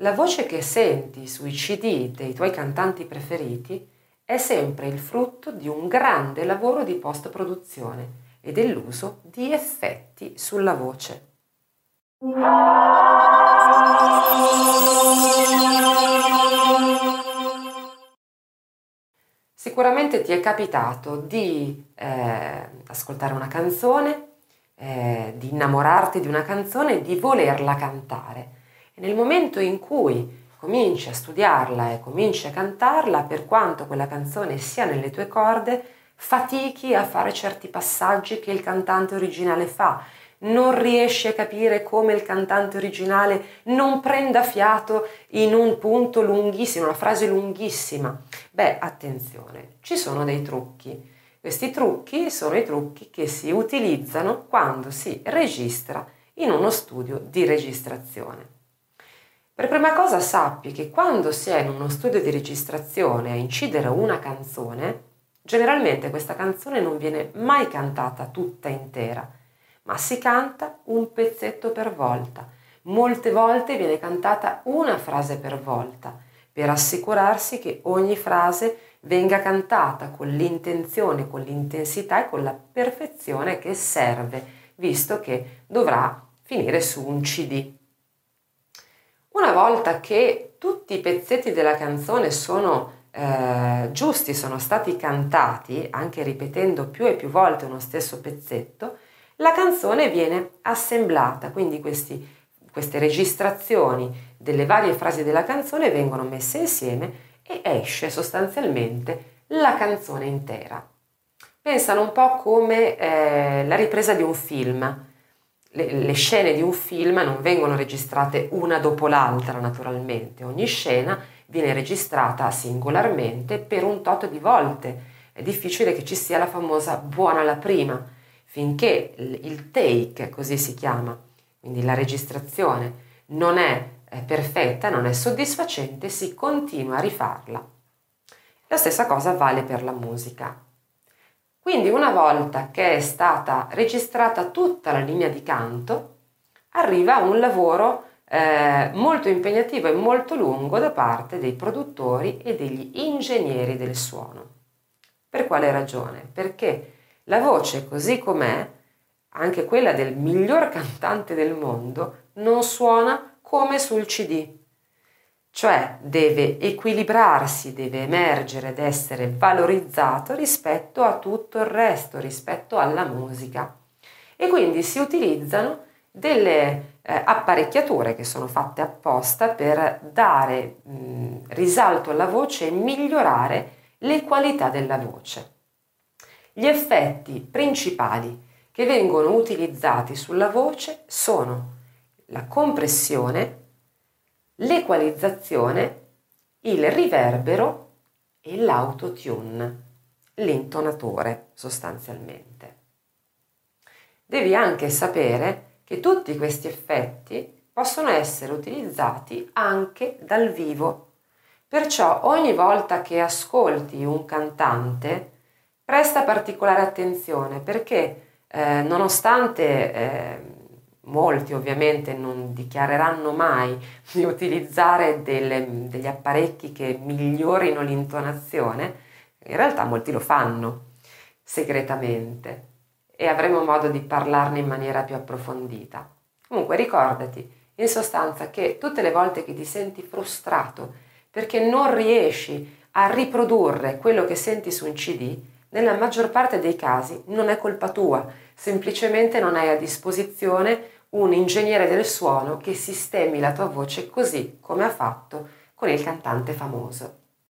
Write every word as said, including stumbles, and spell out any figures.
La voce che senti sui C D dei tuoi cantanti preferiti è sempre il frutto di un grande lavoro di post-produzione e dell'uso di effetti sulla voce. Sicuramente ti è capitato di eh, ascoltare una canzone, eh, di innamorarti di una canzone e di volerla cantare. E nel momento in cui cominci a studiarla e cominci a cantarla, per quanto quella canzone sia nelle tue corde, fatichi a fare certi passaggi che il cantante originale fa. Non riesci a capire come il cantante originale non prenda fiato in un punto lunghissimo, una frase lunghissima. Beh, attenzione, ci sono dei trucchi. Questi trucchi sono i trucchi che si utilizzano quando si registra in uno studio di registrazione. Per prima cosa sappi che quando si è in uno studio di registrazione a incidere una canzone, generalmente questa canzone non viene mai cantata tutta intera, ma si canta un pezzetto per volta. Molte volte viene cantata una frase per volta, per assicurarsi che ogni frase venga cantata con l'intenzione, con l'intensità e con la perfezione che serve, visto che dovrà finire su un C D. Una volta che tutti i pezzetti della canzone sono eh, giusti, sono stati cantati, anche ripetendo più e più volte uno stesso pezzetto, la canzone viene assemblata, quindi questi, queste registrazioni delle varie frasi della canzone vengono messe insieme e esce sostanzialmente la canzone intera. Pensano un po' come eh, la ripresa di un film. Le, le scene di un film non vengono registrate una dopo l'altra naturalmente, ogni scena viene registrata singolarmente per un tot di volte. È difficile che ci sia la famosa buona la prima, finché il take, così si chiama, quindi la registrazione, non è perfetta, non è soddisfacente, si continua a rifarla. La stessa cosa vale per la musica. Quindi una volta che è stata registrata tutta la linea di canto, arriva un lavoro eh, molto impegnativo e molto lungo da parte dei produttori e degli ingegneri del suono. Per quale ragione? Perché la voce così com'è, anche quella del miglior cantante del mondo, non suona come sul C D. Cioè deve equilibrarsi, deve emergere ed essere valorizzato rispetto a tutto il resto, rispetto alla musica. E quindi si utilizzano delle eh, apparecchiature che sono fatte apposta per dare mh, risalto alla voce e migliorare le qualità della voce. Gli effetti principali che vengono utilizzati sulla voce sono la compressione, l'equalizzazione, il riverbero e l'autotune, l'intonatore sostanzialmente. Devi anche sapere che tutti questi effetti possono essere utilizzati anche dal vivo. Perciò ogni volta che ascolti un cantante, presta particolare attenzione perché eh, nonostante eh, molti ovviamente non dichiareranno mai di utilizzare delle, degli apparecchi che migliorino l'intonazione, in realtà molti lo fanno segretamente e avremo modo di parlarne in maniera più approfondita. Comunque ricordati in sostanza che tutte le volte che ti senti frustrato perché non riesci a riprodurre quello che senti su un C D, nella maggior parte dei casi non è colpa tua, semplicemente non hai a disposizione un ingegnere del suono che sistemi la tua voce così come ha fatto con il cantante famoso.